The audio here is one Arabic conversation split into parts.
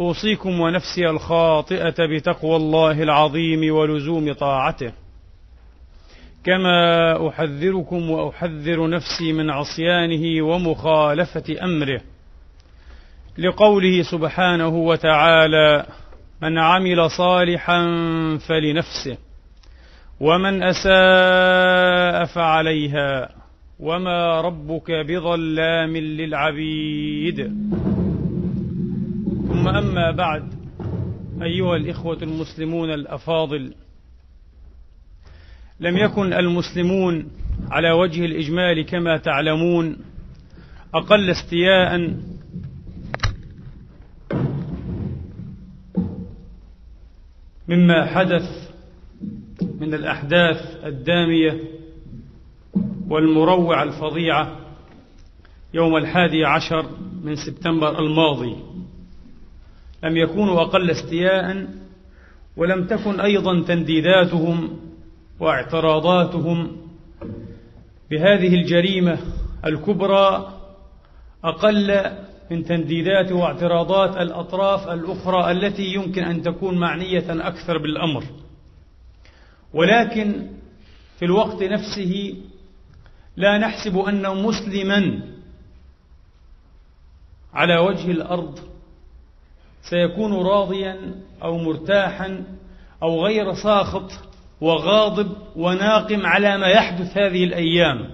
أوصيكم ونفسي الخاطئة بتقوى الله العظيم ولزوم طاعته، كما أحذركم وأحذر نفسي من عصيانه ومخالفة أمره، لقوله سبحانه وتعالى: من عمل صالحا فلنفسه ومن أساء فعليها وما ربك بظلام للعبيد. ثم أما بعد، أيها الإخوة المسلمون الأفاضل، لم يكن المسلمون على وجه الإجمال كما تعلمون أقل استياء مما حدث من الأحداث الدامية والمروعة الفظيعة يوم 11 من سبتمبر الماضي. لم يكونوا أقل استياء، ولم تكن أيضا تنديداتهم واعتراضاتهم بهذه الجريمة الكبرى أقل من تنديدات واعتراضات الأطراف الأخرى التي يمكن أن تكون معنية أكثر بالأمر. ولكن في الوقت نفسه لا نحسب أن مسلما على وجه الأرض سيكون راضيا أو مرتاحا أو غير ساخط وغاضب وناقم على ما يحدث هذه الأيام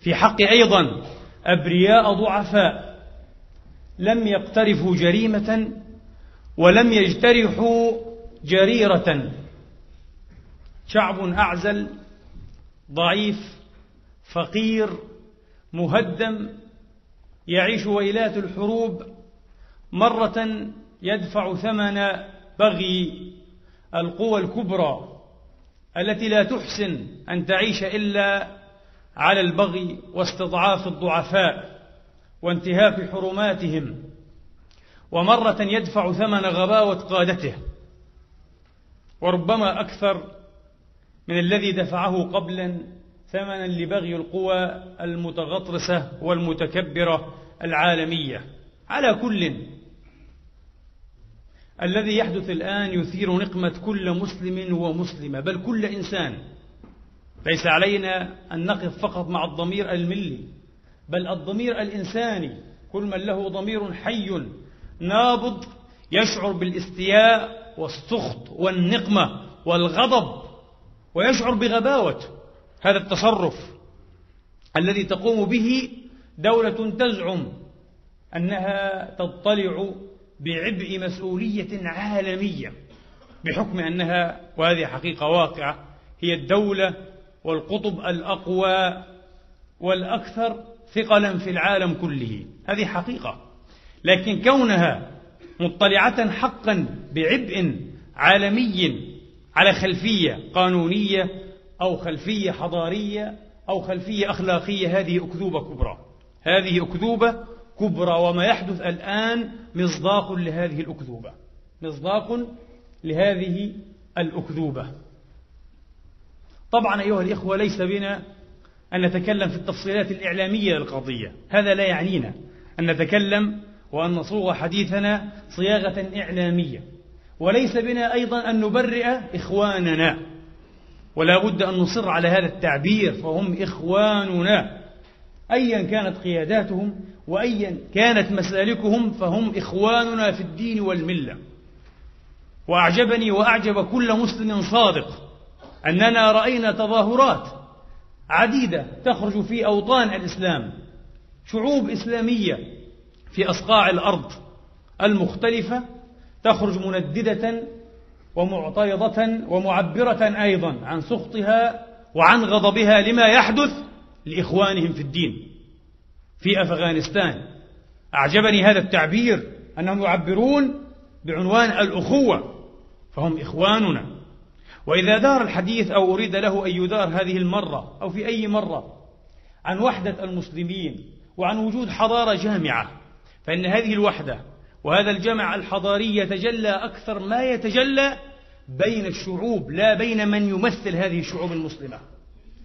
في حق أيضا أبرياء ضعفاء لم يقترفوا جريمة ولم يجترحوا جريرة، شعب أعزل ضعيف فقير مهدم يعيش ويلات الحروب، مرة يدفع ثمن بغي القوى الكبرى التي لا تحسن أن تعيش إلا على البغي واستضعاف الضعفاء وانتهاك حرماتهم، ومرة يدفع ثمن غباوة قادته، وربما أكثر من الذي دفعه قبلا ثمنا لبغي القوى المتغطرسة والمتكبرة العالمية. على كل، الذي يحدث الآن يثير نقمة كل مسلم ومسلمة، بل كل إنسان. ليس علينا أن نقف فقط مع الضمير الملي، بل الضمير الإنساني، كل من له ضمير حي نابض يشعر بالاستياء والسخط والنقمة والغضب ويشعر بغباوة هذا التصرف الذي تقوم به دولة تزعم أنها تضطلع بعبء مسؤولية عالمية، بحكم أنها، وهذه حقيقة واقعة، هي الدولة والقطب الأقوى والأكثر ثقلا في العالم كله، هذه حقيقة. لكن كونها مطلعة حقا بعبء عالمي على خلفية قانونية أو خلفية حضارية أو خلفية أخلاقية، هذه أكذوبة كبرى، هذه أكذوبة كبرى، وما يحدث الآن مصداق لهذه الأكذوبة، مصداق لهذه الأكذوبة. طبعا أيها الإخوة، ليس بنا أن نتكلم في التفصيلات الإعلامية للقضية، هذا لا يعنينا أن نتكلم وأن نصوغ حديثنا صياغة إعلامية، وليس بنا أيضا أن نبرئ إخواننا، ولا بد أن نصر على هذا التعبير، فهم إخواننا أيا كانت قياداتهم وأيا كانت مسالكهم فهم إخواننا في الدين والملة. وأعجبني وأعجب كل مسلم صادق أننا رأينا تظاهرات عديدة تخرج في أوطان الإسلام، شعوب إسلامية في أصقاع الأرض المختلفة تخرج منددة ومعترضة ومعبرة أيضا عن سخطها وعن غضبها لما يحدث لإخوانهم في الدين في أفغانستان. أعجبني هذا التعبير أنهم يعبرون بعنوان الأخوة، فهم إخواننا. وإذا دار الحديث أو أريد له أن يدار هذه المرة أو في أي مرة عن وحدة المسلمين وعن وجود حضارة جامعة، فإن هذه الوحدة وهذا الجمع الحضاري يتجلى أكثر ما يتجلى بين الشعوب لا بين من يمثل هذه الشعوب المسلمة،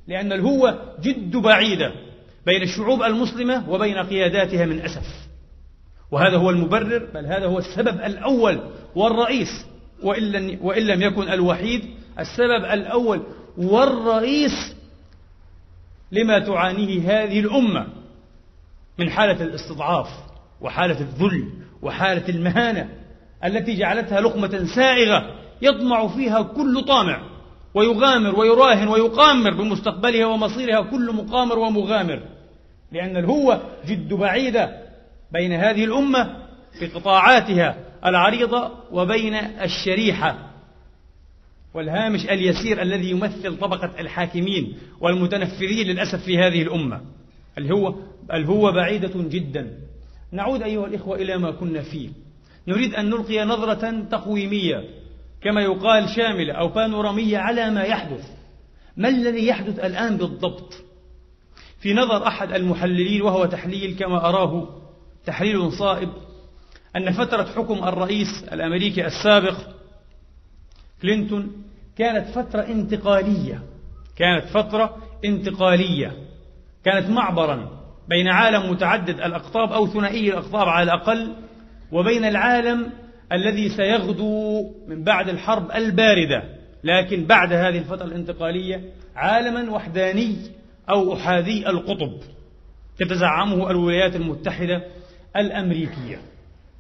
لأن الهوة جد بعيدة بين الشعوب المسلمة وبين قياداتها من أسف. وهذا هو المبرر، بل هذا هو السبب الأول والرئيس، وإن لم يكن الوحيد، السبب الأول والرئيس لما تعانيه هذه الأمة من حالة الاستضعاف وحالة الذل وحالة المهانة التي جعلتها لقمة سائغة يطمع فيها كل طامع، ويغامر ويراهن ويقامر بمستقبلها ومصيرها كل مقامر ومغامر، لأن الهوة جد بعيدة بين هذه الأمة في قطاعاتها العريضة وبين الشريحة والهامش اليسير الذي يمثل طبقة الحاكمين والمتنفذين للأسف في هذه الأمة. الهوة بعيدة جدا. نعود أيها الإخوة إلى ما كنا فيه. نريد أن نلقي نظرة تقويمية كما يقال شاملة أو بانورامية على ما يحدث. ما الذي يحدث الآن بالضبط؟ في نظر أحد المحللين، وهو تحليل كما أراه تحليل صائب، أن فترة حكم الرئيس الأمريكي السابق كلينتون كانت فترة انتقالية، كانت معبرا بين عالم متعدد الأقطاب أو ثنائي الأقطاب على الأقل، وبين العالم الذي سيغدو من بعد الحرب الباردة، لكن بعد هذه الفترة الانتقالية عالما وحداني أو أحادي القطب تتزعمه الولايات المتحدة الأمريكية.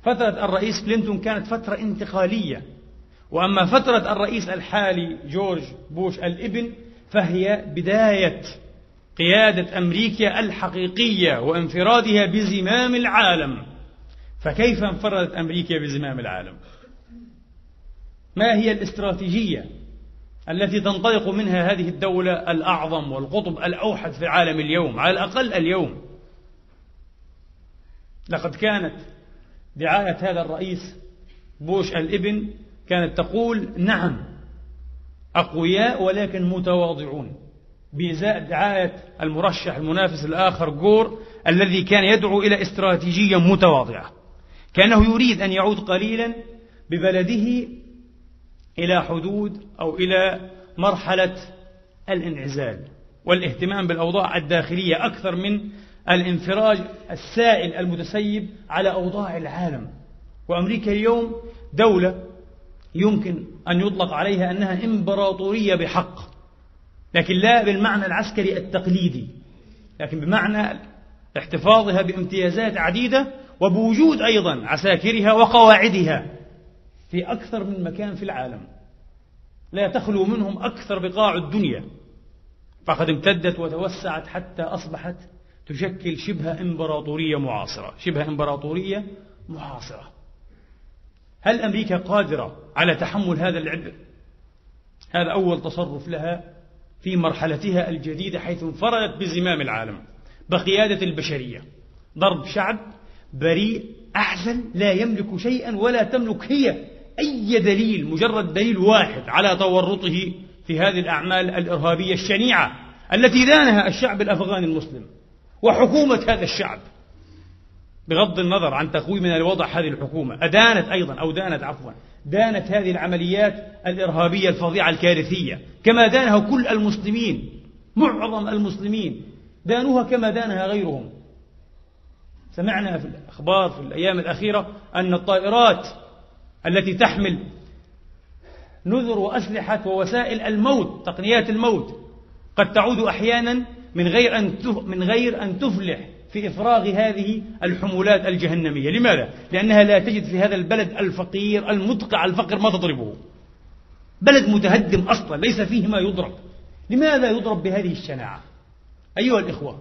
فترة الرئيس كلينتون كانت فترة انتقالية، وأما فترة الرئيس الحالي جورج بوش الابن فهي بداية قيادة أمريكا الحقيقية وانفرادها بزمام العالم. فكيف انفردت أمريكا بزمام العالم؟ ما هي الاستراتيجية التي تنطلق منها هذه الدولة الأعظم والقطب الأوحد في العالم اليوم، على الأقل اليوم؟ لقد كانت دعاية هذا الرئيس بوش الابن كانت تقول: نعم أقوياء ولكن متواضعون، بإزاء دعاية المرشح المنافس الآخر غور الذي كان يدعو إلى استراتيجية متواضعة، كأنه يريد أن يعود قليلا ببلده إلى حدود أو إلى مرحلة الانعزال والاهتمام بالأوضاع الداخلية أكثر من الانفراج السائل المتسيب على أوضاع العالم. وأمريكا اليوم دولة يمكن أن يطلق عليها أنها إمبراطورية بحق، لكن لا بالمعنى العسكري التقليدي، لكن بمعنى احتفاظها بامتيازات عديدة وبوجود أيضا عساكرها وقواعدها في أكثر من مكان في العالم، لا تخلو منهم أكثر بقاع الدنيا، فقد امتدت وتوسعت حتى أصبحت تشكل شبه إمبراطورية معاصرة. هل أمريكا قادرة على تحمل هذا العبء؟ هذا أول تصرف لها في مرحلتها الجديدة حيث انفردت بزمام العالم بقيادة البشرية، ضرب شعب بريء أعزل لا يملك شيئا ولا تملك هي أي دليل، مجرد دليل واحد على تورطه في هذه الأعمال الإرهابية الشنيعة التي دانها الشعب الأفغاني المسلم وحكومة هذا الشعب، بغض النظر عن تقويم من الوضع. هذه الحكومة دانت هذه العمليات الإرهابية الفظيعة الكارثية كما دانها كل المسلمين، معظم المسلمين دانوها كما دانها غيرهم. سمعنا في الأخبار في الأيام الأخيرة أن الطائرات التي تحمل نذر وأسلحة ووسائل الموت، تقنيات الموت، قد تعود أحيانا من غير أن تفلح في إفراغ هذه الحمولات الجهنمية. لماذا؟ لأنها لا تجد في هذا البلد الفقير المدقع الفقر ما تضربه، بلد متهدم أصلا ليس فيه ما يضرب. لماذا يضرب بهذه الشناعة؟ أيها الإخوة،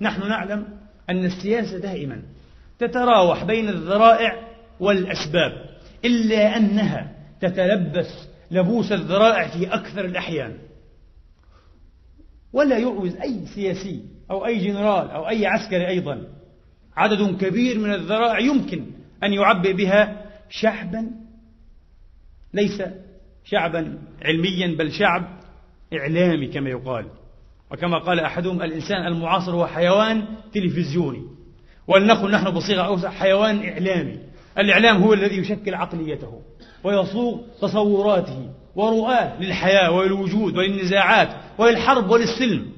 نحن نعلم أن السياسة دائما تتراوح بين الذرائع والأسباب، إلا أنها تتلبس لبوس الذرائع في أكثر الأحيان. ولا يعوز أي سياسي أو أي جنرال أو أي عسكري أيضا عدد كبير من الذرائع يمكن أن يعبئ بها شعبا، ليس شعبا علميا بل شعب إعلامي كما يقال. وكما قال أحدهم الإنسان المعاصر هو حيوان تلفزيوني، ولنقل نحن بصيغة أوسع حيوان إعلامي. الإعلام هو الذي يشكل عقليته ويصوغ تصوراته ورؤاه للحياة وللوجود وللنزاعات وللحرب وللسلم.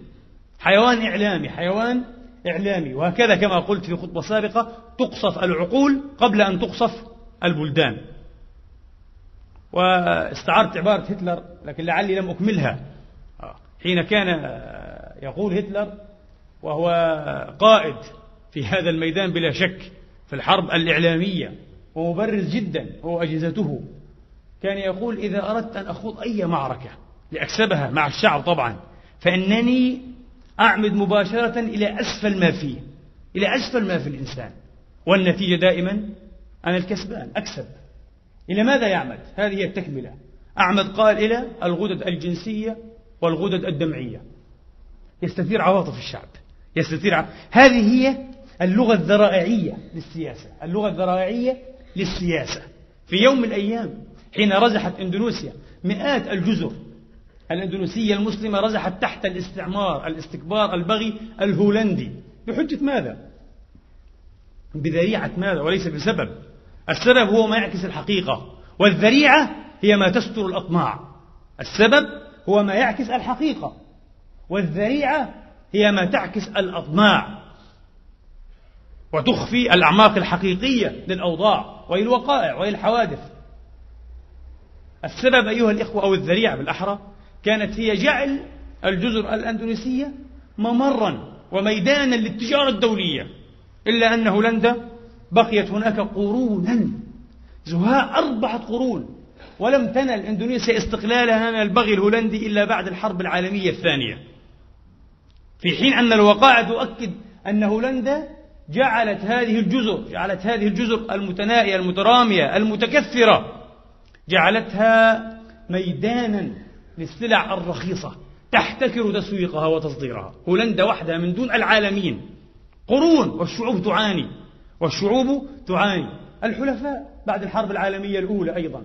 حيوان إعلامي، حيوان إعلامي. وهكذا كما قلت في خطبة سابقة تقصف العقول قبل أن تقصف البلدان. واستعرت عبارة هتلر لكن لعلي لم أكملها، حين كان يقول هتلر وهو قائد في هذا الميدان بلا شك في الحرب الإعلامية ومبرز جدا هو أجهزته، كان يقول: إذا أردت أن أخوض أي معركة لأكسبها مع الشعب طبعا فإنني أعمد مباشرة إلى أسفل ما فيه، إلى أسفل ما في الإنسان، والنتيجة دائما أنا الكسبان أكسب. إلى ماذا يعمد؟ هذه هي التكملة. أعمد قال إلى الغدد الجنسية والغدد الدمعية، يستثير عواطف الشعب، هذه هي اللغة الذرائعية للسياسة، في يوم من الأيام حين رزحت إندونيسيا، مئات الجزر الإندونيسية المسلمة رزحت تحت الاستعمار الاستكبار البغي الهولندي. بحجة ماذا؟ بذريعة ماذا وليس بسبب. السبب هو ما يعكس الحقيقة، والذريعة هي ما تستر الأطماع. السبب هو ما يعكس الحقيقة، والذريعة هي ما تعكس الأطماع وتخفي الأعماق الحقيقية للأوضاع وللوقائع وللحوادث. السبب أيها الإخوة أو الذريعة بالأحرى كانت هي جعل الجزر الأندونيسية ممرا وميدانا للتجارة الدولية، إلا أن هولندا بقيت هناك قرونا، زهاء 4 قرون، ولم تنل إندونيسيا استقلالها من البغي الهولندي إلا بعد الحرب العالمية الثانية، في حين أن الوقائع تؤكد أن هولندا جعلت هذه الجزر، المتنائية المترامية المتكثرة، جعلتها ميدانا للسلع الرخيصة تحتكر تسويقها وتصديرها. هولندا وحدها من دون العالمين قرون، والشعوب تعاني، الحلفاء بعد الحرب العالمية الأولى أيضا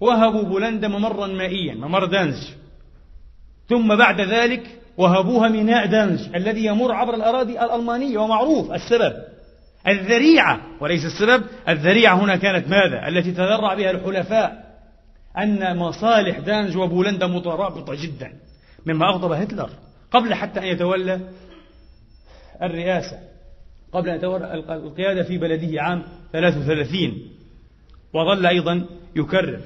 وهبوا بولندا ممرا مائيا، ممر دانج، ثم بعد ذلك وهبوها ميناء دانج الذي يمر عبر الأراضي الألمانية ومعروف. السبب الذريعة وليس السبب. الذريعة هنا كانت ماذا؟ التي تذرع بها الحلفاء، أن مصالح دانج وبولندا مترابطة جدا، مما أغضب هتلر قبل حتى أن يتولى الرئاسة، قبل أن يتولى القيادة في بلده عام 33، وظل أيضا يكرر.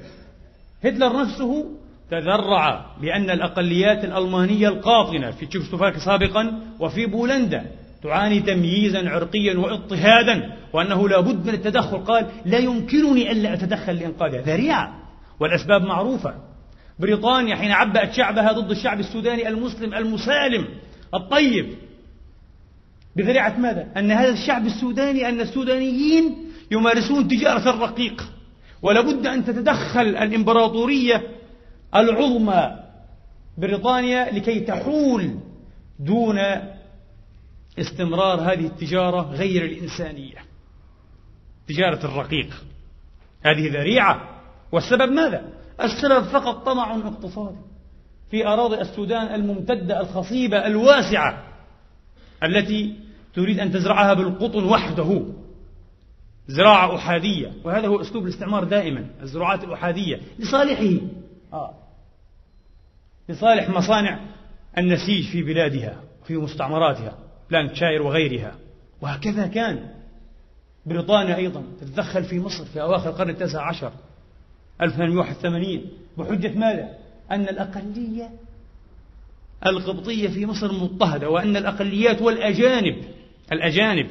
هتلر نفسه تذرع بأن الأقليات الألمانية القاطنة في تشيكوسلوفاكيا سابقا وفي بولندا تعاني تمييزا عرقيا واضطهادا، وأنه لا بد من التدخل. قال: لا يمكنني ألا أتدخل لإنقاذها. ذريعة والأسباب معروفة. بريطانيا حين عبأت شعبها ضد الشعب السوداني المسلم المسالم الطيب، بذريعة ماذا؟ أن هذا الشعب السوداني، أن السودانيين يمارسون تجارة الرقيق، ولا بد أن تتدخل الإمبراطورية العظمى بريطانيا لكي تحول دون استمرار هذه التجارة غير الإنسانية، تجارة الرقيق. هذه ذريعة. والسبب ماذا؟ السبب فقط طمع اقتصادي في أراضي السودان الممتدة الخصيبة الواسعة التي تريد أن تزرعها بالقطن وحده، زراعة أحادية. وهذا هو أسلوب الاستعمار دائما، الزراعات الأحادية لصالحه، لصالح مصانع النسيج في بلادها في مستعمراتها بلانكشاير وغيرها. وهكذا كان بريطانيا أيضا تتدخل في مصر في أواخر القرن 19 1881 بحجة ماذا؟ أن الأقلية القبطية في مصر مضطهدة، وأن الأقليات والأجانب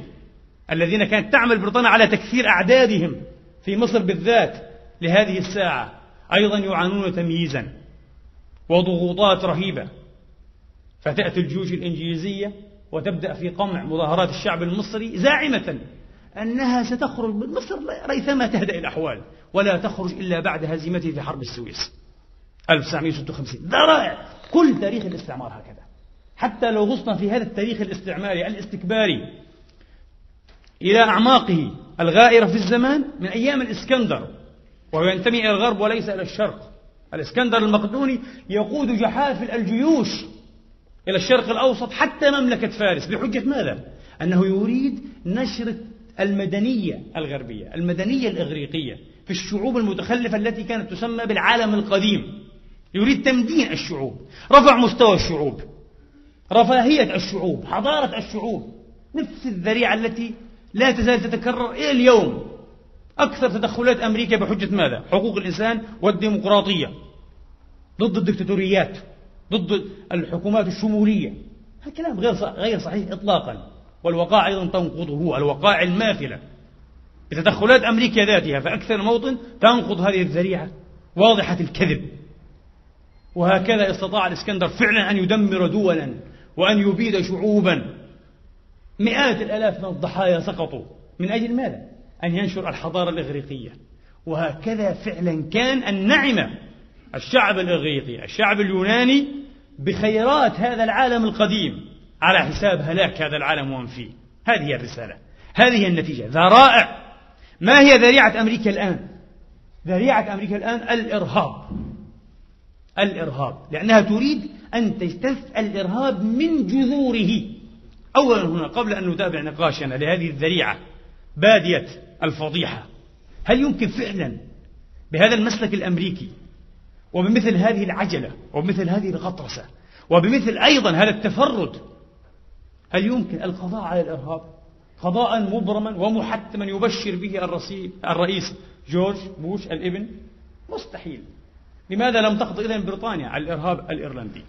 الذين كانت تعمل بريطانيا على تكثير أعدادهم في مصر بالذات لهذه الساعة أيضا يعانون تمييزا وضغوطات رهيبة. فتأتي الجيوش الإنجليزية وتبدأ في قمع مظاهرات الشعب المصري زاعمة أنها ستخرج من مصر ريثما تهدأ الأحوال، ولا تخرج إلا بعد هزيمته في حرب السويس 1956. ده رائع، كل تاريخ الاستعمار هكذا. حتى لو غصنا في هذا التاريخ الاستعماري الاستكباري إلى أعماقه الغائرة في الزمان من أيام الإسكندر، وينتمي إلى الغرب وليس إلى الشرق. الإسكندر المقدوني يقود جحافل الجيوش إلى الشرق الأوسط حتى مملكة فارس، بحجة ماذا؟ أنه يريد نشر المدنية الغربية، المدنية الإغريقية في الشعوب المتخلفة التي كانت تسمى بالعالم القديم. يريد تمدين الشعوب، رفع مستوى الشعوب، رفاهية الشعوب، حضارة الشعوب. نفس الذريعة التي لا تزال تتكرر إلى اليوم. أكثر تدخلات أمريكا بحجة ماذا؟ حقوق الإنسان والديمقراطية، ضد الدكتاتوريات، ضد الحكومات الشمولية. هذا كلام غير صحيح إطلاقا، والوقائع أيضا تنقضه، الوقائع الماثلة بتدخلات أمريكا ذاتها. فأكثر موطن تنقض هذه الذريعة واضحة الكذب. وهكذا استطاع الإسكندر فعلا أن يدمر دولا وأن يبيد شعوبا. مئات الآلاف من الضحايا سقطوا من أجل ماذا؟ أن ينشر الحضارة الإغريقية. وهكذا فعلا كان أن نعم الشعب الإغريقي، الشعب اليوناني، بخيرات هذا العالم القديم على حساب هلاك هذا العالم وانفيه. هذه الرسالة، هذه النتيجة. ذا رائع. ما هي ذريعة أمريكا الآن؟ ذريعة أمريكا الآن الإرهاب، لأنها تريد أن تجتث الإرهاب من جذوره. أولا هنا قبل أن نتابع نقاشنا لهذه الذريعة بادية الفضيحة، هل يمكن فعلا بهذا المسلك الأمريكي وبمثل هذه العجلة وبمثل هذه الغطرسة وبمثل أيضا هذا التفرد، هل يمكن القضاء على الإرهاب قضاء مبرما ومحتما يبشر به الرئيس جورج بوش الابن؟ مستحيل. لماذا لم تقضي إذن بريطانيا على الإرهاب الإيرلندي؟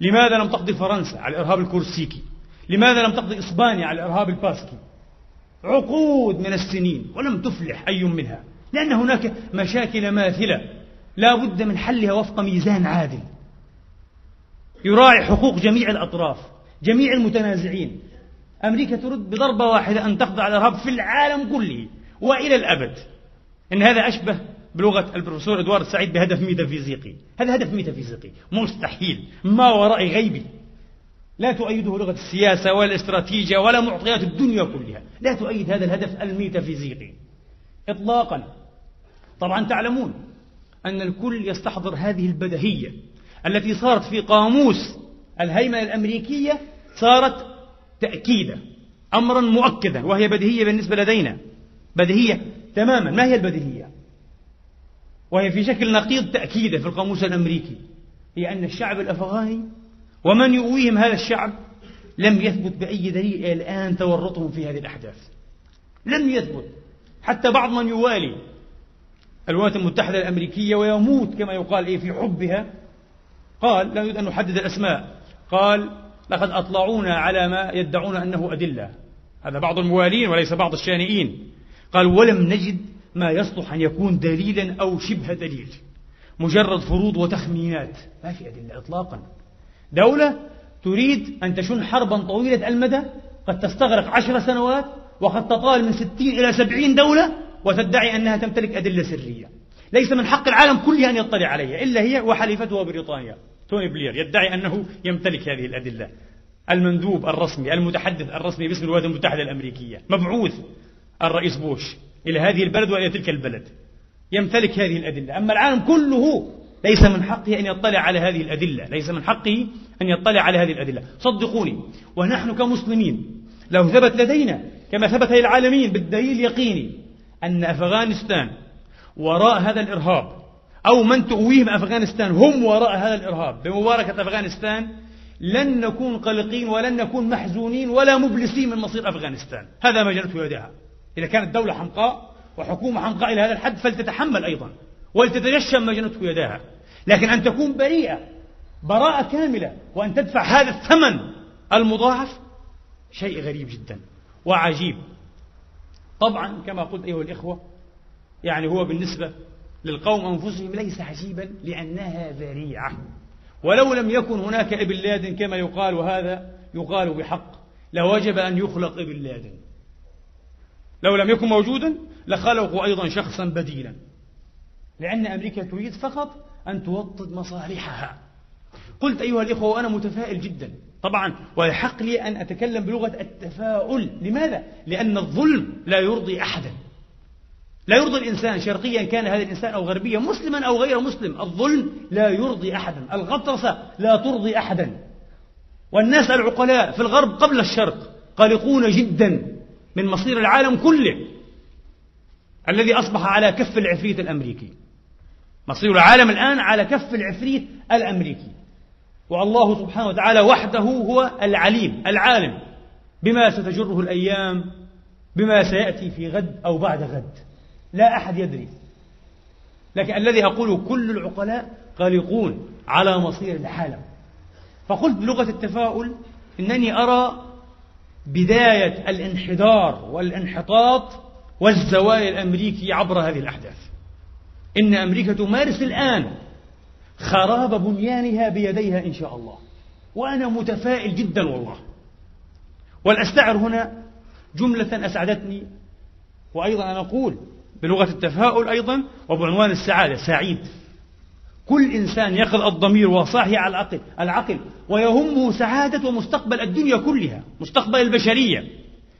لماذا لم تقضي فرنسا على الإرهاب الكورسيكي؟ لماذا لم تقضي إسبانيا على الإرهاب الباسكي؟ عقود من السنين ولم تفلح أي منها، لأن هناك مشاكل ماثلة لا بد من حلها وفق ميزان عادل يراعي حقوق جميع الأطراف، جميع المتنازعين. أمريكا ترد بضربة واحدة أن تقضي على الإرهاب في العالم كله وإلى الأبد. إن هذا أشبه بلغة البروفيسور إدوارد سعيد بهدف ميتافيزيقي. هذا هدف ميتافيزيقي مستحيل، ما ورائي غيبي، لا تؤيده لغة السياسة ولا الاستراتيجية ولا معطيات الدنيا كلها، لا تؤيد هذا الهدف الميتافيزيقي إطلاقا. طبعا تعلمون أن الكل يستحضر هذه البدهية التي صارت في قاموس الهيمنة الأمريكية، صارت تأكيدا، أمرا مؤكدا، وهي بديهية بالنسبة لدينا، بديهية تماما. ما هي البديهية؟ وهي في شكل نقيض تأكيدا في القاموس الأمريكي، هي أن الشعب الأفغاني ومن يؤويهم هذا الشعب لم يثبت بأي دليل الآن تورطهم في هذه الأحداث، لم يثبت. حتى بعض من يوالي الولايات المتحدة الأمريكية ويموت كما يقال في حبها قال، لا يريد أن نحدد الأسماء، قال لقد أطلعونا على ما يدعون أنه أدلة. هذا بعض الموالين وليس بعض الشانئين. قال ولم نجد ما يصلح أن يكون دليلا أو شبه دليل، مجرد فروض وتخمينات، ما في أدلة إطلاقا. دولة تريد أن تشن حربا طويلة المدى قد تستغرق 10 سنوات وقد تطال من 60 إلى 70 دولة، وتدعي أنها تمتلك أدلة سرية ليس من حق العالم كله أن يطلع عليها إلا هي وحليفتها بريطانيا. توني بلير يدعي أنه يمتلك هذه الأدلة، المندوب الرسمي المتحدث الرسمي باسم الولايات المتحدة الأمريكية، مبعوث الرئيس بوش إلى هذه البلد وإلى تلك البلد، يمتلك هذه الأدلة. أما العالم كله ليس من حقه أن يطلع على هذه الأدلة، ليس من حقه أن يطلع على هذه الأدلة. صدقوني، ونحن كمسلمين لو ثبت لدينا كما ثبت للعالمين بالدليل يقيني أن أفغانستان وراء هذا الإرهاب، أو من تؤويهم أفغانستان هم وراء هذا الإرهاب، بمباركة أفغانستان لن نكون قلقين ولن نكون محزونين ولا مبلسين من مصير أفغانستان. هذا ما جنته يدها. إذا كانت دولة حمقاء وحكومة حمقاء إلى هذا الحد فلتتحمل أيضا ولتتجشم ما جنته يداها، لكن أن تكون بريئة براءة كاملة، وأن تدفع هذا الثمن المضاعف شيء غريب جدا وعجيب. طبعا كما قلت أيها الإخوة، يعني هو بالنسبة للقوم أنفسهم ليس عجيبا لأنها ذريعة، ولو لم يكن هناك ابن لادن كما يقال، وهذا يقال بحق، لوجب أن يخلق ابن لادن، لو لم يكن موجودا لخلقوا أيضا شخصا بديلا، لأن أمريكا تريد فقط أن توطد مصالحها. قلت أيها الإخوة وأنا متفائل جدا، طبعا ويحق لي أن أتكلم بلغة التفاؤل. لماذا؟ لأن الظلم لا يرضي أحدا، لا يرضي الإنسان، شرقيا كان هذا الإنسان أو غربيا، مسلما أو غير مسلم، الظلم لا يرضي أحدا، الغطرسة لا ترضي أحدا. والناس العقلاء في الغرب قبل الشرق قلقون جدا من مصير العالم كله الذي أصبح على كف العفريت الأمريكي. مصير العالم الآن على كف العفريت الأمريكي، والله سبحانه وتعالى وحده هو العليم العالم بما ستجره الأيام، بما سيأتي في غد أو بعد غد، لا أحد يدري. لكن الذي أقوله كل العقلاء قلقون على مصير العالم. فقلت بلغة التفاؤل إنني أرى بداية الانحدار والانحطاط والزوال الأمريكي عبر هذه الأحداث. إن أمريكا تمارس الآن خراب بنيانها بيديها إن شاء الله، وأنا متفائل جدا والله. والأستعر هنا جملة أسعدتني، وأيضا أنا أقول بلغة التفاؤل أيضا وبعنوان السعادة سعيد. كل إنسان يقظ الضمير وصاحي على العقل ويهمه سعادة ومستقبل الدنيا كلها، مستقبل البشرية،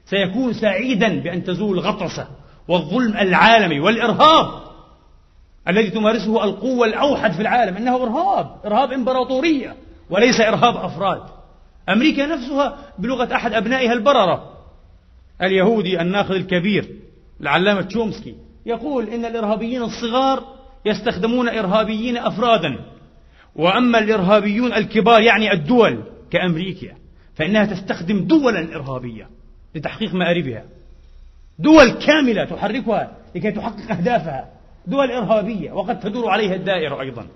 سيكون سعيدا بأن تزول الغطرسة والظلم العالمي والإرهاب الذي تمارسه القوة الأوحد في العالم. إنه إرهاب إمبراطورية وليس إرهاب أفراد. أمريكا نفسها بلغة أحد أبنائها البررة اليهودي الناقد الكبير العلامة تشومسكي يقول إن الإرهابيين الصغار يستخدمون إرهابيين أفرادا، وأما الإرهابيون الكبار يعني الدول كأمريكا فإنها تستخدم دولا إرهابية لتحقيق مآربها، دول كاملة تحركها لكي تحقق أهدافها، دول إرهابية وقد تدور عليها الدائرة أيضا.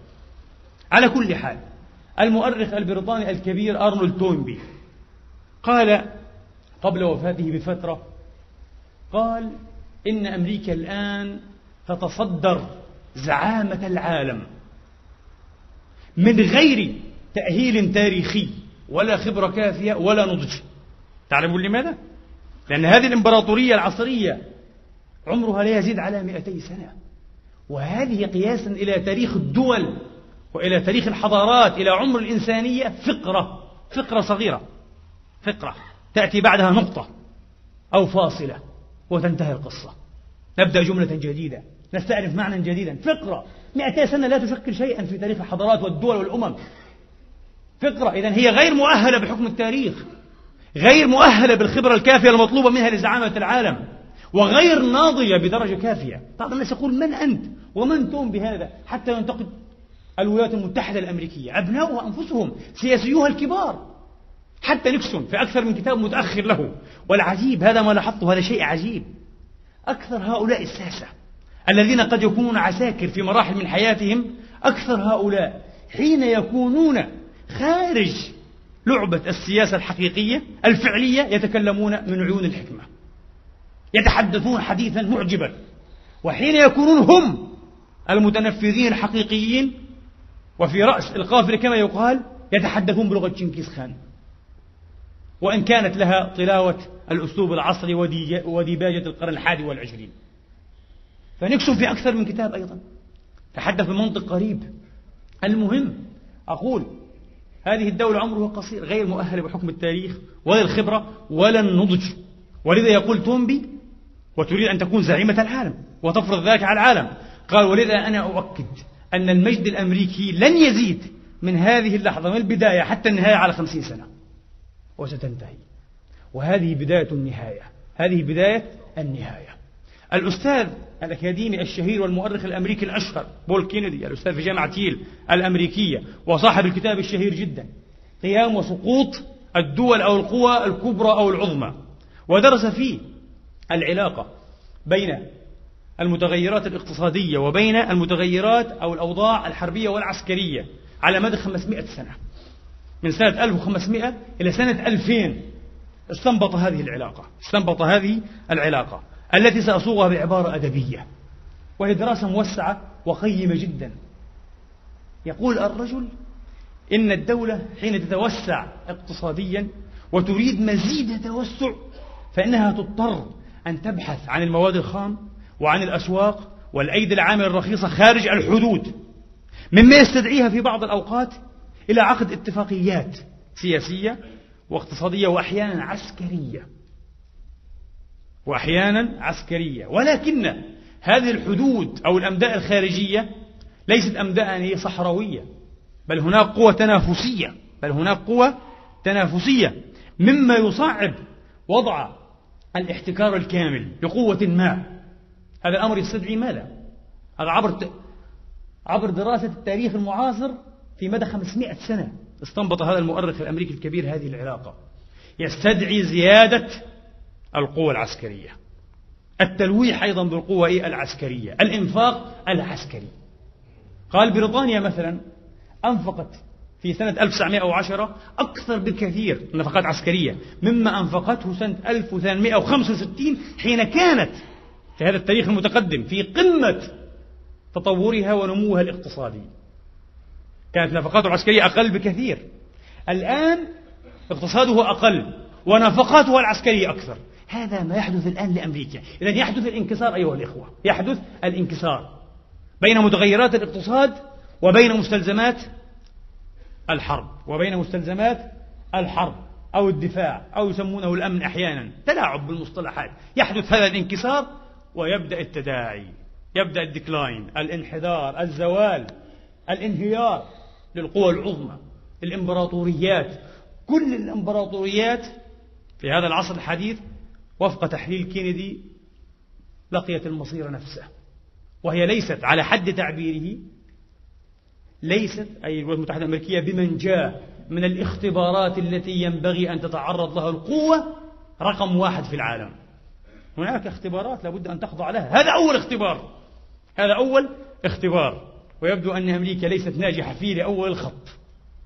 على كل حال، المؤرخ البريطاني الكبير أرنولد توينبي قال قبل وفاته بفترة، قال إن أمريكا الآن تتصدر زعامة العالم من غير تأهيل تاريخي ولا خبرة كافية ولا نضج. تعلمون لماذا؟ لأن هذه الإمبراطورية العصرية عمرها لا يزيد على 200 سنة، وهذه قياسا إلى تاريخ الدول وإلى تاريخ الحضارات إلى عمر الإنسانية فقرة صغيرة، فقرة تأتي بعدها نقطة أو فاصلة وتنتهي القصة، نبدأ جملة جديدة، نستأنف معنى جديدا. فقرة 200 سنة لا تشكل شيئا في تاريخ الحضارات والدول والأمم، فقرة. إذن هي غير مؤهلة بحكم التاريخ، غير مؤهلة بالخبرة الكافية المطلوبة منها لزعامة العالم، وغير ناضجة بدرجة كافية. طبعا الناس يقول من أنت ومن توم بهذا حتى ينتقد الولايات المتحدة الأمريكية أبناؤها أنفسهم سياسيوها الكبار، حتى نيكسون في أكثر من كتاب متأخر له. والعجيب هذا ما لاحظته، هذا شيء عجيب، أكثر هؤلاء الساسة الذين قد يكونون عساكر في مراحل من حياتهم، أكثر هؤلاء حين يكونون خارج لعبة السياسة الحقيقية الفعلية يتكلمون من عيون الحكمة، يتحدثون حديثا معجبا، وحين يكونون هم المتنفذين الحقيقيين وفي رأس القافلة كما يقال يتحدثون بلغة جنكيز خان، وإن كانت لها طلاوة الأسلوب العصري وديباجة القرن 21. فنيكسون في أكثر من كتاب أيضا تحدث بمنطق قريب. المهم أقول هذه الدولة عمرها قصير، غير مؤهلة بحكم التاريخ ولا الخبرة ولا النضج، ولذا يقول تومبي وتريد أن تكون زعيمة العالم وتفرض ذلك على العالم. قال ولذا أنا أؤكد أن المجد الأمريكي لن يزيد من هذه اللحظة من البداية حتى النهاية على 50 سنة وستنتهي، وهذه بداية النهاية، هذه بداية النهاية. الأستاذ الأكاديمي الشهير والمؤرخ الأمريكي الأشهر بول كينيدي، الأستاذ في جامعة ييل الأمريكية وصاحب الكتاب الشهير جدا قيام وسقوط الدول أو القوى الكبرى أو العظمى، ودرس فيه العلاقة بين المتغيرات الاقتصادية وبين المتغيرات أو الأوضاع الحربية والعسكرية، على مدى 500 سنة، من سنة 1500 إلى سنة 2000 استنبط هذه العلاقة، التي سأصوغها بعبارة أدبية وهي دراسة موسعة وقيمة جدا. يقول الرجل إن الدولة حين تتوسع اقتصاديا وتريد مزيد توسع فإنها تضطر أن تبحث عن المواد الخام وعن الأسواق والأيدي العاملة الرخيصة خارج الحدود، مما يستدعيها في بعض الأوقات إلى عقد اتفاقيات سياسية واقتصادية وأحيانا عسكرية ولكن هذه الحدود أو الأمداء الخارجية ليست أمداء صحراوية، بل هناك قوة تنافسية، مما يصعب وضع الاحتكار الكامل بقوة ما. هذا الأمر يستدعي ماذا؟ هذا عبر دراسة التاريخ المعاصر في مدى 500 سنة استنبط هذا المؤرخ الأمريكي الكبير هذه العلاقة. يستدعي زيادة القوة العسكرية، التلويح أيضا بالقوة العسكرية، الإنفاق العسكري. قال بريطانيا مثلا أنفقت في سنة 1910 أكثر بكثير نفقات عسكرية مما أنفقته سنة 1865 حين كانت في هذا التاريخ المتقدم في قمة تطورها ونموها الاقتصادي، كانت نفقاته العسكرية أقل بكثير. الآن اقتصاده أقل ونفقاته العسكرية أكثر. هذا ما يحدث الآن لأمريكا. إذن يحدث الانكسار أيها الإخوة، يحدث الانكسار بين متغيرات الاقتصاد وبين مستلزمات الحرب أو الدفاع أو يسمونه الأمن أحيانا، تلاعب بالمصطلحات. يحدث هذا الانكسار ويبدأ التداعي، يبدأ الديكلاين، الانحدار، الزوال، الانهيار للقوى العظمى، الإمبراطوريات. كل الإمبراطوريات في هذا العصر الحديث وفق تحليل كينيدي لقيت المصير نفسه، وهي ليست على حد تعبيره، ليست أي الولايات المتحدة الأمريكية بمن جاء من الاختبارات التي ينبغي أن تتعرض لها القوة رقم واحد في العالم. هناك اختبارات لابد أن تخضع لها، هذا أول اختبار، ويبدو أن أمريكا ليست ناجحة فيه لأول خط.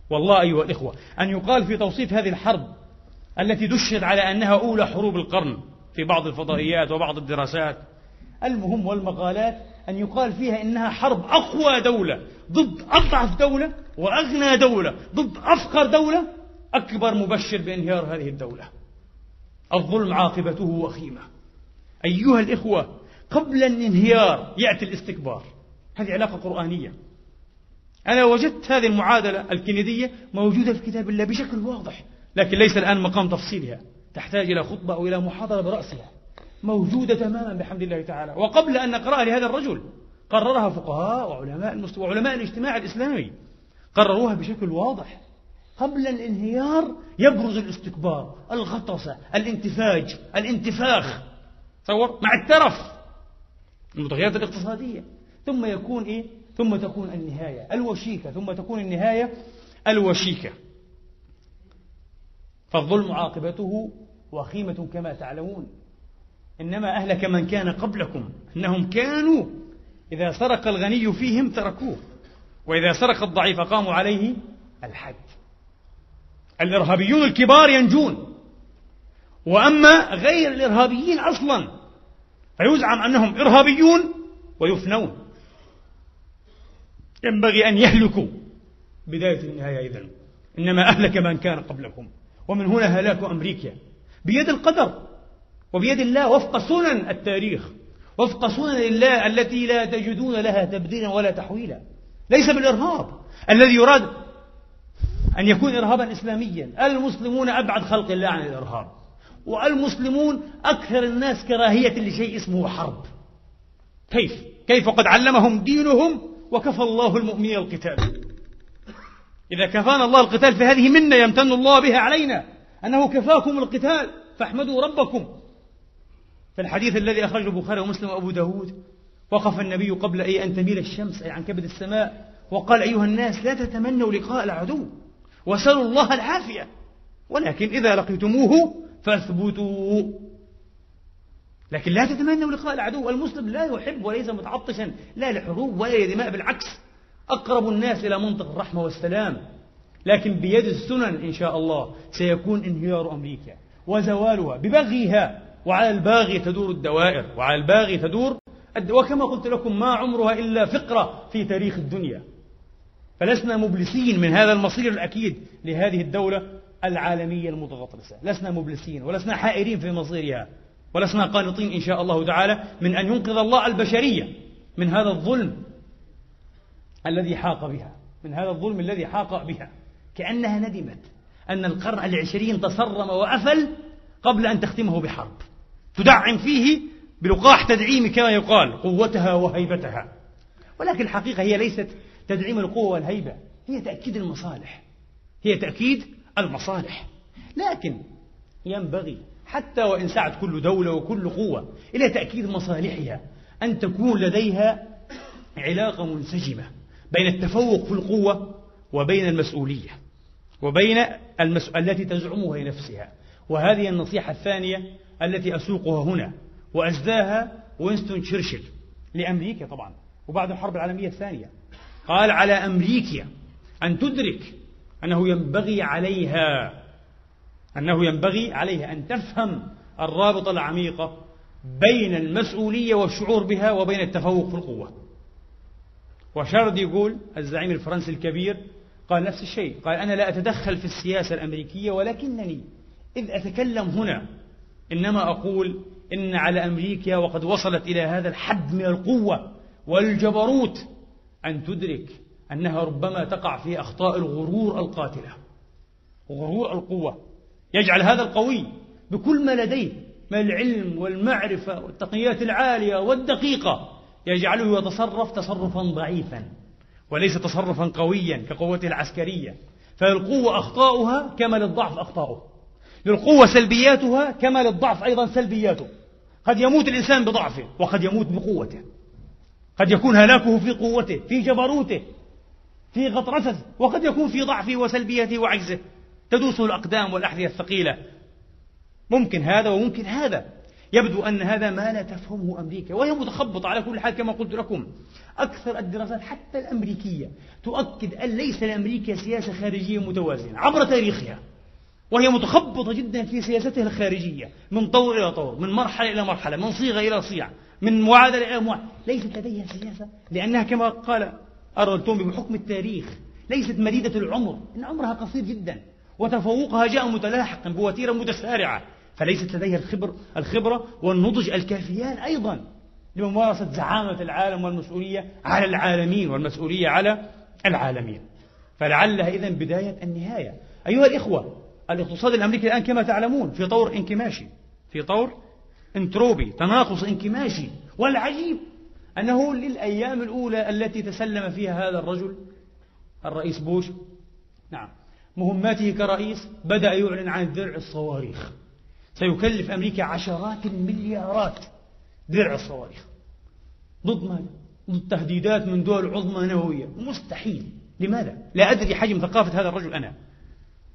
والله أيها الإخوة أن يقال في توصيف هذه الحرب التي دشت على أنها أولى حروب القرن في بعض الفضائيات وبعض الدراسات المهم والمقالات، أن يقال فيها إنها حرب أقوى دولة ضد أضعف دولة، وأغنى دولة ضد أفقر دولة، أكبر مبشر بانهيار هذه الدولة. الظلم عاقبته وخيمة أيها الإخوة، قبل الانهيار يأتي الاستكبار. هذه علاقة قرآنية. أنا وجدت هذه المعادلة الكندية موجودة في كتاب الله بشكل واضح، لكن ليس الآن مقام تفصيلها، تحتاج إلى خطبة أو إلى محاضرة برأسها، موجودة تماما بحمد الله تعالى. وقبل أن نقرأها لهذا الرجل قررها فقهاء وعلماء الاجتماع الإسلامي، قرروها بشكل واضح. قبل الانهيار يبرز الاستكبار، الغطسة، الانتفاج، الانتفاخ، تصور، مع الترف، المتغيرات الاقتصادية. ثم يكون ثم تكون النهاية الوشيكة، فالظلم عاقبته وخيمة كما تعلمون. إنما أهلك من كان قبلكم أنهم كانوا إذا سرق الغني فيهم تركوه، وإذا سرق الضعيف قاموا عليه الحد. الإرهابيون الكبار ينجون، وأما غير الإرهابيين أصلا فيزعم أنهم إرهابيون ويفنون، ينبغي أن يهلكوا بداية النهاية. إذن إنما أهلك من كان قبلكم، ومن هنا هلاك أمريكا بيد القدر وبيد الله وفق سنن التاريخ، وفق سنن الله التي لا تجدون لها تبديلا ولا تحويلا. ليس بالإرهاب الذي يراد أن يكون إرهابا إسلاميا. المسلمون أبعد خلق الله عن الإرهاب، والمسلمون أكثر الناس كراهية لشيء اسمه حرب. كيف قد علمهم دينهم وكفى الله المؤمنين القتال. إذا كفانا الله القتال فهذه منا يمتن الله بها علينا، أنه كفاكم القتال فاحمدوا ربكم. في الحديث الذي أخرجه البخاري ومسلم وأبو داود، وقف النبي قبل أن تميل الشمس، أي عن كبد السماء، وقال: أيها الناس لا تتمنوا لقاء العدو، وسلوا الله العافية، ولكن إذا لقيتموه فاثبتوا. لكن لا تتمنوا لقاء العدو. المسلم لا يحب وليس متعطشا لا لحروب ولا لدماء، بالعكس أقرب الناس إلى منطق الرحمة والسلام. لكن بيد السنن إن شاء الله سيكون انهيار أمريكا وزوالها ببغيها، وعلى الباغي تدور الدوائر، وعلى الباغي تدور، وكما قلت لكم ما عمرها إلا فقرة في تاريخ الدنيا. فلسنا مبلسين من هذا المصير الأكيد لهذه الدولة العالمية المتغطرسة، لسنا مبلسين ولسنا حائرين في مصيرها، ولسنا قانطين إن شاء الله تعالى من أن ينقذ الله البشرية من هذا الظلم الذي حاق بها، من هذا الظلم الذي حاق بها. كأنها ندمت أن القرن العشرين تصرم وأفل قبل أن تختمه بحرب تدعم فيه بلقاح تدعيمي كما يقال قوتها وهيبتها. ولكن الحقيقة هي ليست تدعيم القوة والهيبة، هي تأكيد المصالح، هي تأكيد المصالح. لكن ينبغي حتى وإن سعت كل دولة وكل قوة إلى تأكيد مصالحها أن تكون لديها علاقة منسجمة بين التفوق في القوة وبين المسؤولية وبين المسؤولية التي تزعمها نفسها. وهذه النصيحة الثانية التي أسوقها هنا وأجداها وينستون تشرشل لأمريكا طبعا وبعد الحرب العالمية الثانية، قال على أمريكا أن تدرك أنه ينبغي عليها أن تفهم الرابطة العميقة بين المسؤولية والشعور بها وبين التفوق في القوة. وشارل ديغول الزعيم الفرنسي الكبير قال نفس الشيء، قال أنا لا أتدخل في السياسة الأمريكية، ولكنني إذ أتكلم هنا إنما أقول إن على أمريكا وقد وصلت إلى هذا الحد من القوة والجبروت أن تدرك أنها ربما تقع في أخطاء الغرور القاتلة. غرور القوة يجعل هذا القوي بكل ما لديه من العلم والمعرفة والتقنيات العالية والدقيقة يجعله يتصرف تصرفا ضعيفا وليس تصرفا قويا كقوته العسكرية. فالقوة أخطاؤها كما للضعف أخطاؤه، للقوة سلبياتها كما للضعف أيضا سلبياته. قد يموت الإنسان بضعفه وقد يموت بقوته، قد يكون هلاكه في قوته في جبروته في غطرسته، وقد يكون في ضعفه وسلبيته وعجزه، تدوسه الأقدام والأحذية الثقيلة. ممكن هذا وممكن هذا. يبدو أن هذا ما لا تفهمه أمريكا وهي متخبطة على كل حال. كما قلت لكم أكثر الدراسات حتى الأمريكية تؤكد أن ليس لأمريكا سياسة خارجية متوازنة عبر تاريخها، وهي متخبطة جدا في سياستها الخارجية من طور إلى طور، من مرحلة إلى مرحلة، من صيغة إلى صيغة، من معادلة إلى معادلة. ليست لديها سياسة لأنها كما قال أرنولد تومبي بحكم التاريخ ليست مديدة العمر، إن عمرها قصير جدا وتفوقها جاء متلاحقا بوتيرة متسارعة، فليست لديها الخبرة والنضج الكافيان أيضا لممارسة زعامة العالم والمسؤولية على العالمين والمسؤولية على العالمين. فلعلها إذن بداية النهاية. أيها الإخوة، الاقتصاد الأمريكي الآن كما تعلمون في طور انكماشي، في طور انتروبي، تناقص انكماشي. والعجيب أنه للأيام الأولى التي تسلم فيها هذا الرجل الرئيس بوش مهماته كرئيس بدأ يعلن عن درع الصواريخ. سيكلف أمريكا عشرات المليارات درع الصواريخ ضد ماذا؟ ضد تهديدات من دول عظمى نووية. مستحيل. لماذا؟ لا أدري حجم ثقافة هذا الرجل، أنا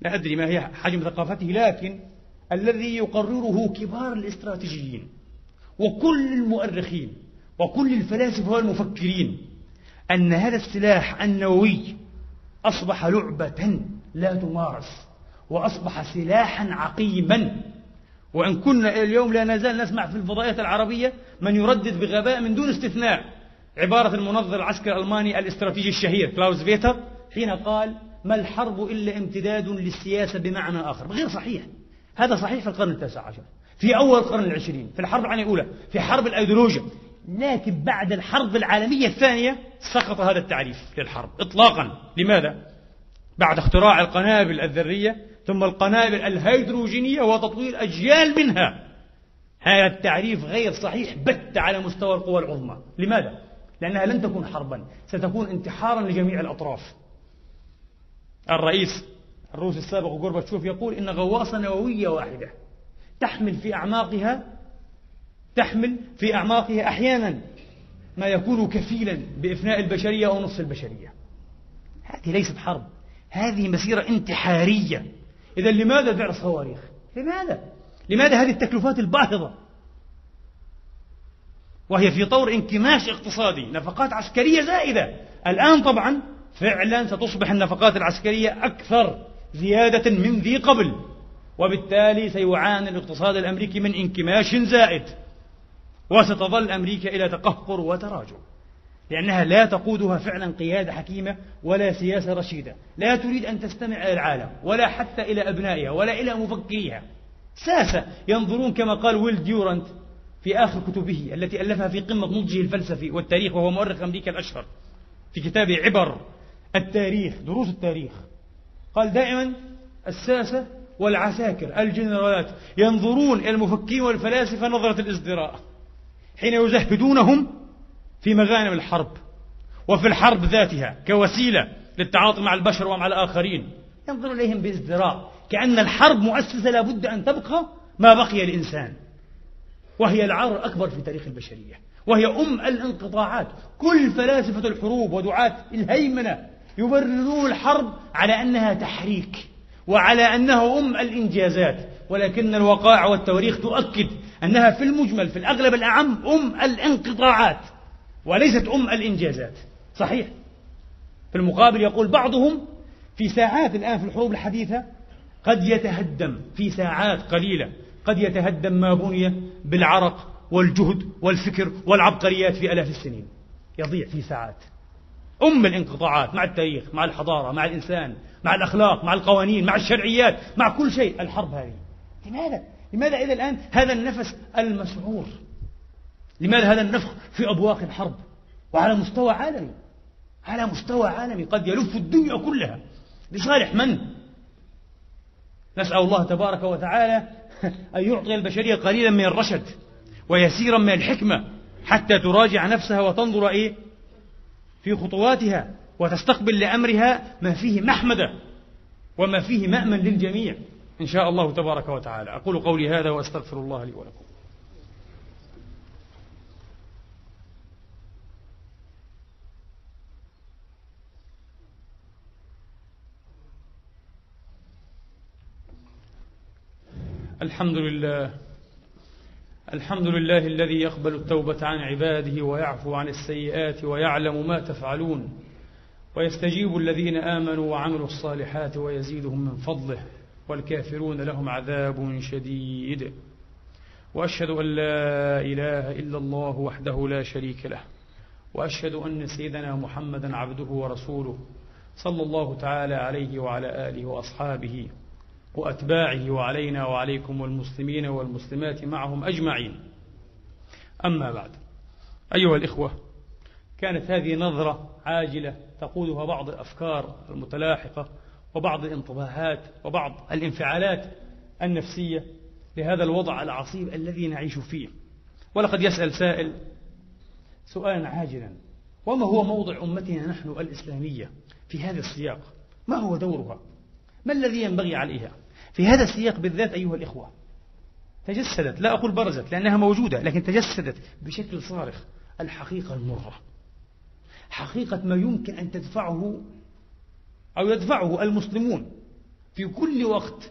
لا أدري ما هي حجم ثقافته، لكن الذي يقرره كبار الاستراتيجيين وكل المؤرخين وكل الفلاسفة والمفكرين أن هذا السلاح النووي أصبح لعبة لا تمارس وأصبح سلاحا عقيما. وإن كنا اليوم لا نزال نسمع في الفضائيات العربية من يردد بغباء من دون استثناء عبارة المنظر العسكري الألماني الاستراتيجي الشهير كلاوس فيتر حين قال ما الحرب إلا امتداد للسياسة بمعنى آخر. غير صحيح. هذا صحيح في القرن التاسع عشر، في أول القرن العشرين، في الحرب العالمية الأولى، في حرب الأيديولوجيا. لكن بعد الحرب العالمية الثانية سقط هذا التعريف للحرب إطلاقا. لماذا؟ بعد اختراع القنابل الذرية ثم القنابل الهيدروجينية وتطوير أجيال منها. هذا التعريف غير صحيح بت على مستوى القوى العظمى. لماذا؟ لأنها لن تكون حربا، ستكون انتحارا لجميع الأطراف. الرئيس الروسي السابق غورباتشوف يقول إن غواصة نووية واحدة تحمل في أعماقها أحيانا ما يكون كفيلا بإفناء البشرية أو نصف البشرية. هذه ليست حرب، هذه مسيرة انتحارية. إذا لماذا بيع الصواريخ؟ لماذا هذه التكلفات الباهظة؟ وهي في طور انكماش اقتصادي، نفقات عسكرية زائدة. الآن طبعا فعلا ستصبح النفقات العسكرية أكثر زيادة من ذي قبل، وبالتالي سيعاني الاقتصاد الأمريكي من انكماش زائد، وستظل أمريكا إلى تقهقر وتراجع، لأنها لا تقودها فعلا قيادة حكيمة ولا سياسة رشيدة، لا تريد أن تستمع إلى العالم ولا حتى إلى أبنائها ولا إلى مفكريها. ساسة ينظرون كما قال ويل ديورانت في آخر كتبه التي ألفها في قمة نضجه الفلسفي والتاريخ، وهو مؤرخ أمريكا الأشهر، في كتابه عبر التاريخ دروس التاريخ، قال دائما الساسة والعساكر الجنرالات ينظرون إلى المفكرين والفلاسفة نظرة الازدراء حين يزهدونهم في مغانم الحرب وفي الحرب ذاتها كوسيلة للتعاطي مع البشر ومع الآخرين، ينظر إليهم بازدراء كأن الحرب مؤسسة لا بد أن تبقى ما بقي الإنسان، وهي العار الأكبر في تاريخ البشرية، وهي أم الانقطاعات. كل فلاسفة الحروب ودعاة الهيمنة يبررون الحرب على أنها تحريك وعلى أنه أم الإنجازات، ولكن الوقائع والتواريخ تؤكد أنها في المجمل في الأغلب الأعم أم الانقطاعات وليست أم الإنجازات. صحيح. في المقابل يقول بعضهم في ساعات، الآن في الحروب الحديثة قد يتهدم في ساعات قليلة، قد يتهدم ما بني بالعرق والجهد والفكر والعبقريات في آلاف السنين، يضيع في ساعات. أم الانقطاعات مع التاريخ، مع الحضارة، مع الإنسان، مع الأخلاق، مع القوانين، مع الشرعيات، مع كل شيء الحرب هذه. لماذا؟ لماذا إذا الآن هذا النفس المسعور؟ لماذا هذا النفخ في أبواق الحرب وعلى مستوى عالمي؟ على مستوى عالمي قد يلف الدنيا كلها لصالح من؟ نسأل الله تبارك وتعالى أن يعطي البشرية قليلا من الرشد ويسيرا من الحكمة حتى تراجع نفسها وتنظر في خطواتها وتستقبل لأمرها ما فيه محمدة وما فيه مأمن للجميع إن شاء الله تبارك وتعالى. أقول قولي هذا وأستغفر الله لي ولكم. الحمد لله، الحمد لله الذي يقبل التوبة عن عباده ويعفو عن السيئات ويعلم ما تفعلون ويستجيب الذين آمنوا وعملوا الصالحات ويزيدهم من فضله والكافرون لهم عذاب شديد. وأشهد أن لا إله إلا الله وحده لا شريك له، وأشهد أن سيدنا محمدا عبده ورسوله صلى الله تعالى عليه وعلى آله وأصحابه وأتباعه وعلينا وعليكم والمسلمين والمسلمات معهم أجمعين. أما بعد، أيها الإخوة، كانت هذه نظرة عاجلة تقودها بعض الأفكار المتلاحقة وبعض الانطباعات وبعض الانفعالات النفسية لهذا الوضع العصيب الذي نعيش فيه. ولقد يسأل سائل سؤالا عاجلا: وما هو موضع أمتنا نحن الإسلامية في هذا السياق؟ ما هو دورها؟ ما الذي ينبغي عليها في هذا السياق بالذات؟ أيها الإخوة، تجسدت، لا أقول برزت لأنها موجودة، لكن تجسدت بشكل صارخ الحقيقة المرة، حقيقة ما يمكن أن تدفعه أو يدفعه المسلمون في كل وقت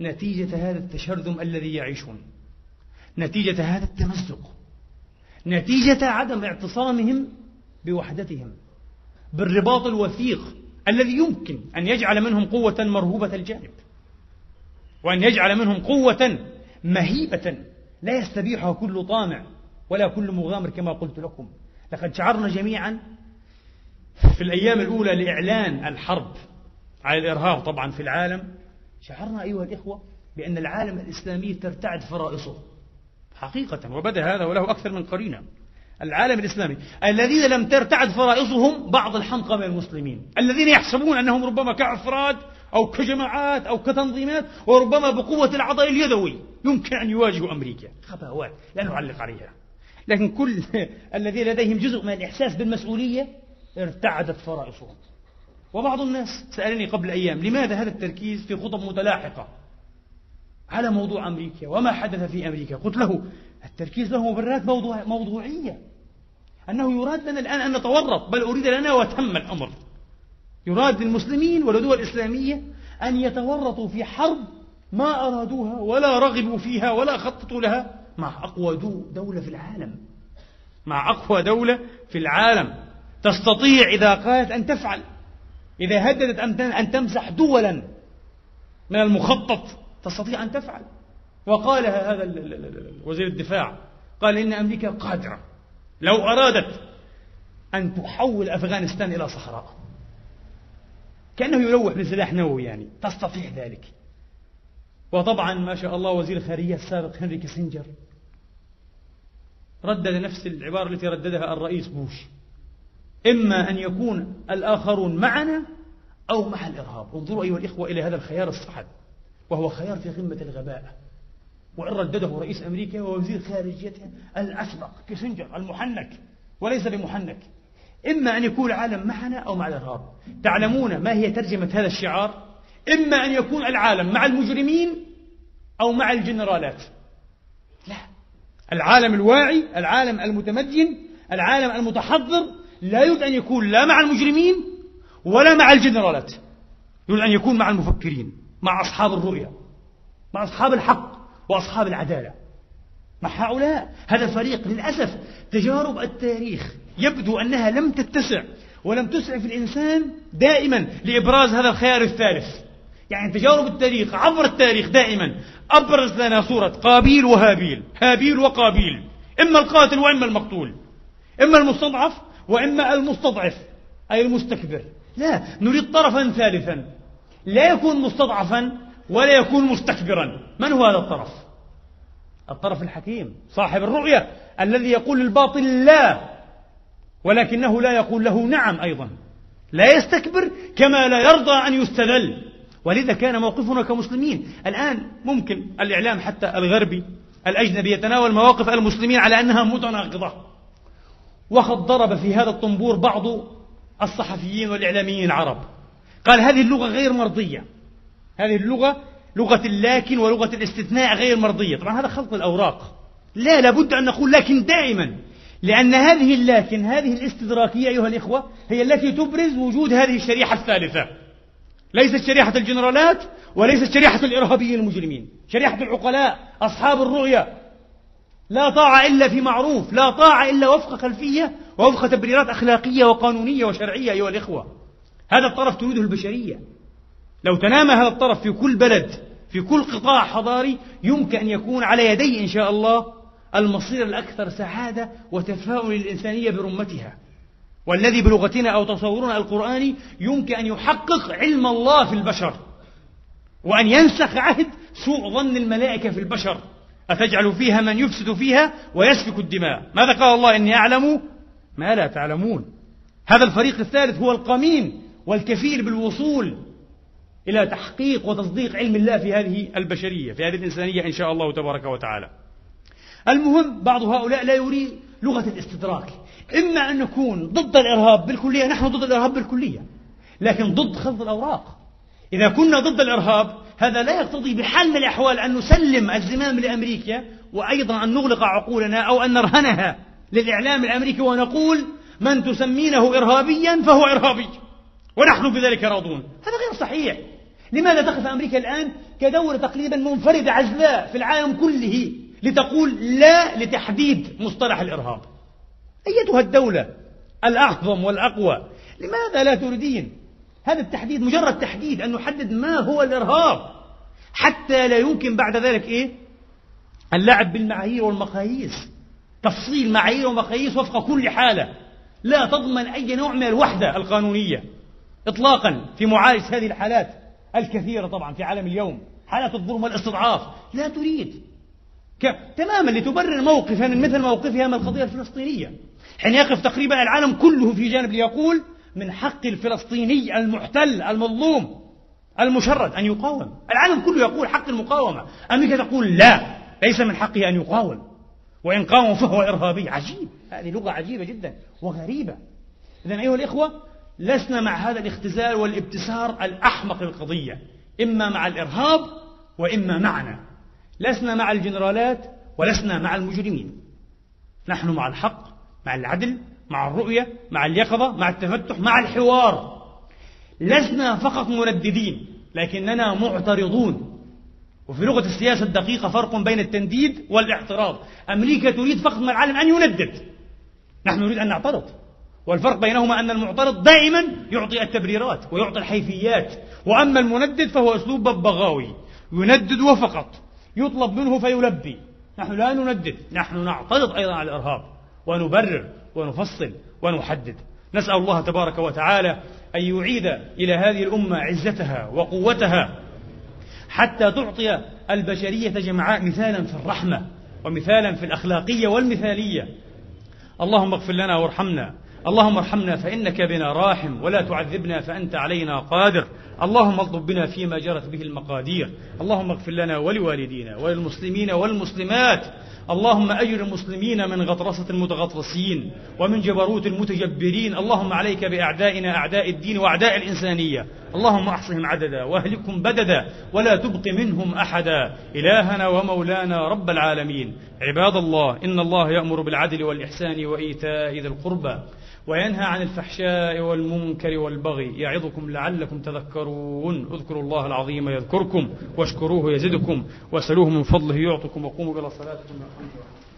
نتيجة هذا التشرذم الذي يعيشون، نتيجة هذا التمزق، نتيجة عدم اعتصامهم بوحدتهم، بالرباط الوثيق الذي يمكن أن يجعل منهم قوة مرهوبة الجانب، وأن يجعل منهم قوة مهيبة لا يستبيحها كل طامع ولا كل مغامر. كما قلت لكم، لقد شعرنا جميعا في الأيام الأولى لإعلان الحرب على الإرهاب طبعا في العالم، شعرنا أيها الإخوة بأن العالم الإسلامي ترتعد فرائصه حقيقة، وبدأ هذا وله أكثر من قرينة. العالم الإسلامي الذين لم ترتعد فرائصهم بعض الحمقى من المسلمين الذين يحسبون أنهم ربما كأفراد أو كجماعات أو كتنظيمات وربما بقوة العضل اليدوي يمكن أن يواجهوا أمريكا. خباوات لا نعلق عليها، لكن كل الذين لديهم جزء من الإحساس بالمسؤولية ارتعدت فرائصهم. وبعض الناس سألني قبل أيام: لماذا هذا التركيز في خطب متلاحقة على موضوع أمريكا وما حدث في أمريكا؟ قلت له: التركيز له مبررات موضوعية، أنه يراد لنا الآن أن نتورط، بل أريد لنا وتم الأمر، يراد للمسلمين والدول الإسلامية أن يتورطوا في حرب ما أرادوها ولا رغبوا فيها ولا خططوا لها مع أقوى دولة في العالم، مع أقوى دولة في العالم تستطيع إذا قالت أن تفعل، إذا هددت أن تمسح دولا من المخطط تستطيع أن تفعل. وقالها هذا وزير الدفاع، قال إن أمريكا قادرة لو أرادت أن تحول أفغانستان إلى صحراء، كأنه يلوح بسلاح نووي يعني، تستطيع ذلك. وطبعا ما شاء الله وزير الخارجية السابق هنري كيسنجر ردد نفس العبارة التي رددها الرئيس بوش، إما أن يكون الآخرون معنا أو مع الإرهاب. انظروا أيها الإخوة إلى هذا الخيار الصعب، وهو خيار في قمة الغباء، وإن ردده رئيس أمريكا ووزير خارجيتها الأسبق كيسنجر المحنك وليس بمحنك. إما أن يكون العالم معنا أو مع الإرهاب. تعلمون ما هي ترجمة هذا الشعار؟ إما أن يكون العالم مع المجرمين أو مع الجنرالات. لا، العالم الواعي، العالم المتمدن، العالم المتحضر لا يريد أن يكون لا مع المجرمين ولا مع الجنرالات، يريد أن يكون مع المفكرين، مع أصحاب الرؤية، مع أصحاب الحق وأصحاب العدالة، مع هؤلاء. هذا فريق للأسف تجارب التاريخ يبدو أنها لم تتسع ولم تسع في الإنسان دائما لإبراز هذا الخيار الثالث. يعني تجارب التاريخ عبر التاريخ دائما أبرز لنا صورة قابيل وهابيل، هابيل وقابيل، إما القاتل وإما المقتول، إما المستضعف وإما المستضعف أي المستكبر. لا، نريد طرفا ثالثا لا يكون مستضعفا ولا يكون مستكبرا. من هو هذا الطرف؟ الطرف الحكيم، صاحب الرؤية، الذي يقول للباطل لا ولكنه لا يقول له نعم أيضا، لا يستكبر كما لا يرضى أن يستذل. ولذا كان موقفنا كمسلمين الآن ممكن الإعلام حتى الغربي الأجنبي يتناول مواقف المسلمين على أنها متناقضة، وقد ضرب في هذا الطنبور بعض الصحفيين والإعلاميين العرب، قال هذه اللغة غير مرضية، هذه اللغة لغة اللاكن ولغة الاستثناء غير مرضية. طبعا هذا خلط الأوراق، لا، لابد أن نقول لكن دائما، لأن هذه اللاكن، هذه الاستدراكية أيها الإخوة، هي التي تبرز وجود هذه الشريحة الثالثة، ليست شريحة الجنرالات وليست شريحة الإرهابيين المجرمين، شريحة العقلاء، أصحاب الرؤية. لا طاعة إلا في معروف، لا طاعة إلا وفق خلفية ووفق تبريرات أخلاقية وقانونية وشرعية أيها الإخوة. هذا الطرف تريده البشرية. لو تنام هذا الطرف في كل بلد، في كل قطاع حضاري، يمكن أن يكون على يدي إن شاء الله المصير الأكثر سعادة وتفاؤل الإنسانية برمتها، والذي بلغتنا أو تصورنا القرآني يمكن أن يحقق علم الله في البشر، وأن ينسخ عهد سوء ظن الملائكة في البشر، أتجعل فيها من يفسد فيها ويسفك الدماء. ماذا قال الله؟ إني أعلم ما لا تعلمون. هذا الفريق الثالث هو القمين والكفيل بالوصول إلى تحقيق وتصديق علم الله في هذه البشرية، في هذه الإنسانية إن شاء الله تبارك وتعالى. المهم بعض هؤلاء لا يريد لغة الاستدراك، إما أن نكون ضد الإرهاب بالكلية، نحن ضد الإرهاب بالكلية، لكن ضد خلط الأوراق. إذا كنا ضد الإرهاب هذا لا يقتضي بحال من الأحوال أن نسلم الزمام لأمريكا، وأيضا أن نغلق عقولنا أو أن نرهنها للإعلام الأمريكي ونقول من تسمينه إرهابيا فهو إرهابي ونحن بذلك راضون. هذا غير صحيح. لماذا تقف أمريكا الآن كدولة تقريبا منفردة عزلاء في العالم كله لتقول لا لتحديد مصطلح الإرهاب؟ أيتها الدولة الأعظم والأقوى، لماذا لا تريدين هذا التحديد؟ مجرد تحديد، أن نحدد ما هو الإرهاب، حتى لا يمكن بعد ذلك اللعب بالمعايير والمقاييس، تفصيل معايير ومقاييس وفق كل حالة لا تضمن أي نوع من الوحدة القانونية إطلاقا في معالجة هذه الحالات الكثيرة طبعا في عالم اليوم، حالات الظلم والاستضعاف. لا تريد تماما لتبرر موقفا مثل موقفها من القضية الفلسطينية، حين يقف تقريبا العالم كله في جانب ليقول من حق الفلسطيني المحتل المظلوم المشرد أن يقاوم. العالم كله يقول حق المقاومة، أمريكا تقول لا، ليس من حقه أن يقاوم، وإن قاوم فهو إرهابي. عجيب، هذه لغة عجيبة جدا وغريبة. إذن أيها الإخوة، لسنا مع هذا الاختزال والابتسار الأحمق للقضية، إما مع الإرهاب وإما معنا. لسنا مع الجنرالات ولسنا مع المجرمين، نحن مع الحق، مع العدل، مع الرؤية، مع اليقظة، مع التفتح، مع الحوار. لسنا فقط منددين، لكننا معترضون. وفي لغة السياسة الدقيقة فرق بين التنديد والاعتراض. أمريكا تريد فقط من العالم أن يندد، نحن نريد أن نعترض، والفرق بينهما أن المعترض دائما يعطي التبريرات ويعطي الحيثيات، وأما المندد فهو أسلوب ببغاوي، يندد وفقط، يطلب منه فيلبي. نحن لا نندد، نحن نعترض أيضا على الإرهاب ونبرر ونفصل ونحدد. نسأل الله تبارك وتعالى أن يعيد إلى هذه الأمة عزتها وقوتها حتى تعطي البشرية جمعاء مثالا في الرحمة ومثالا في الأخلاقية والمثالية. اللهم اغفر لنا وارحمنا، اللهم ارحمنا فإنك بنا راحم، ولا تعذبنا فأنت علينا قادر، اللهم اطلب بنا فيما جرت به المقادير، اللهم اغفر لنا ولوالدينا وللمسلمين والمسلمات، اللهم أجر المسلمين من غطرسة المتغطرسين ومن جبروت المتجبرين، اللهم عليك بأعدائنا أعداء الدين وأعداء الإنسانية، اللهم أحصهم عددا وأهلكهم بددا ولا تبق منهم أحدا، إلهنا ومولانا رب العالمين. عباد الله، إن الله يأمر بالعدل والإحسان وإيتاء ذي القربى وينهى عن الفحشاء والمنكر والبغي، يعظكم لعلكم تذكرون. اذكروا الله العظيم يذكركم، واشكروه يزدكم، واسألوه من فضله يعطكم، وقوموا إلى صلاتكم.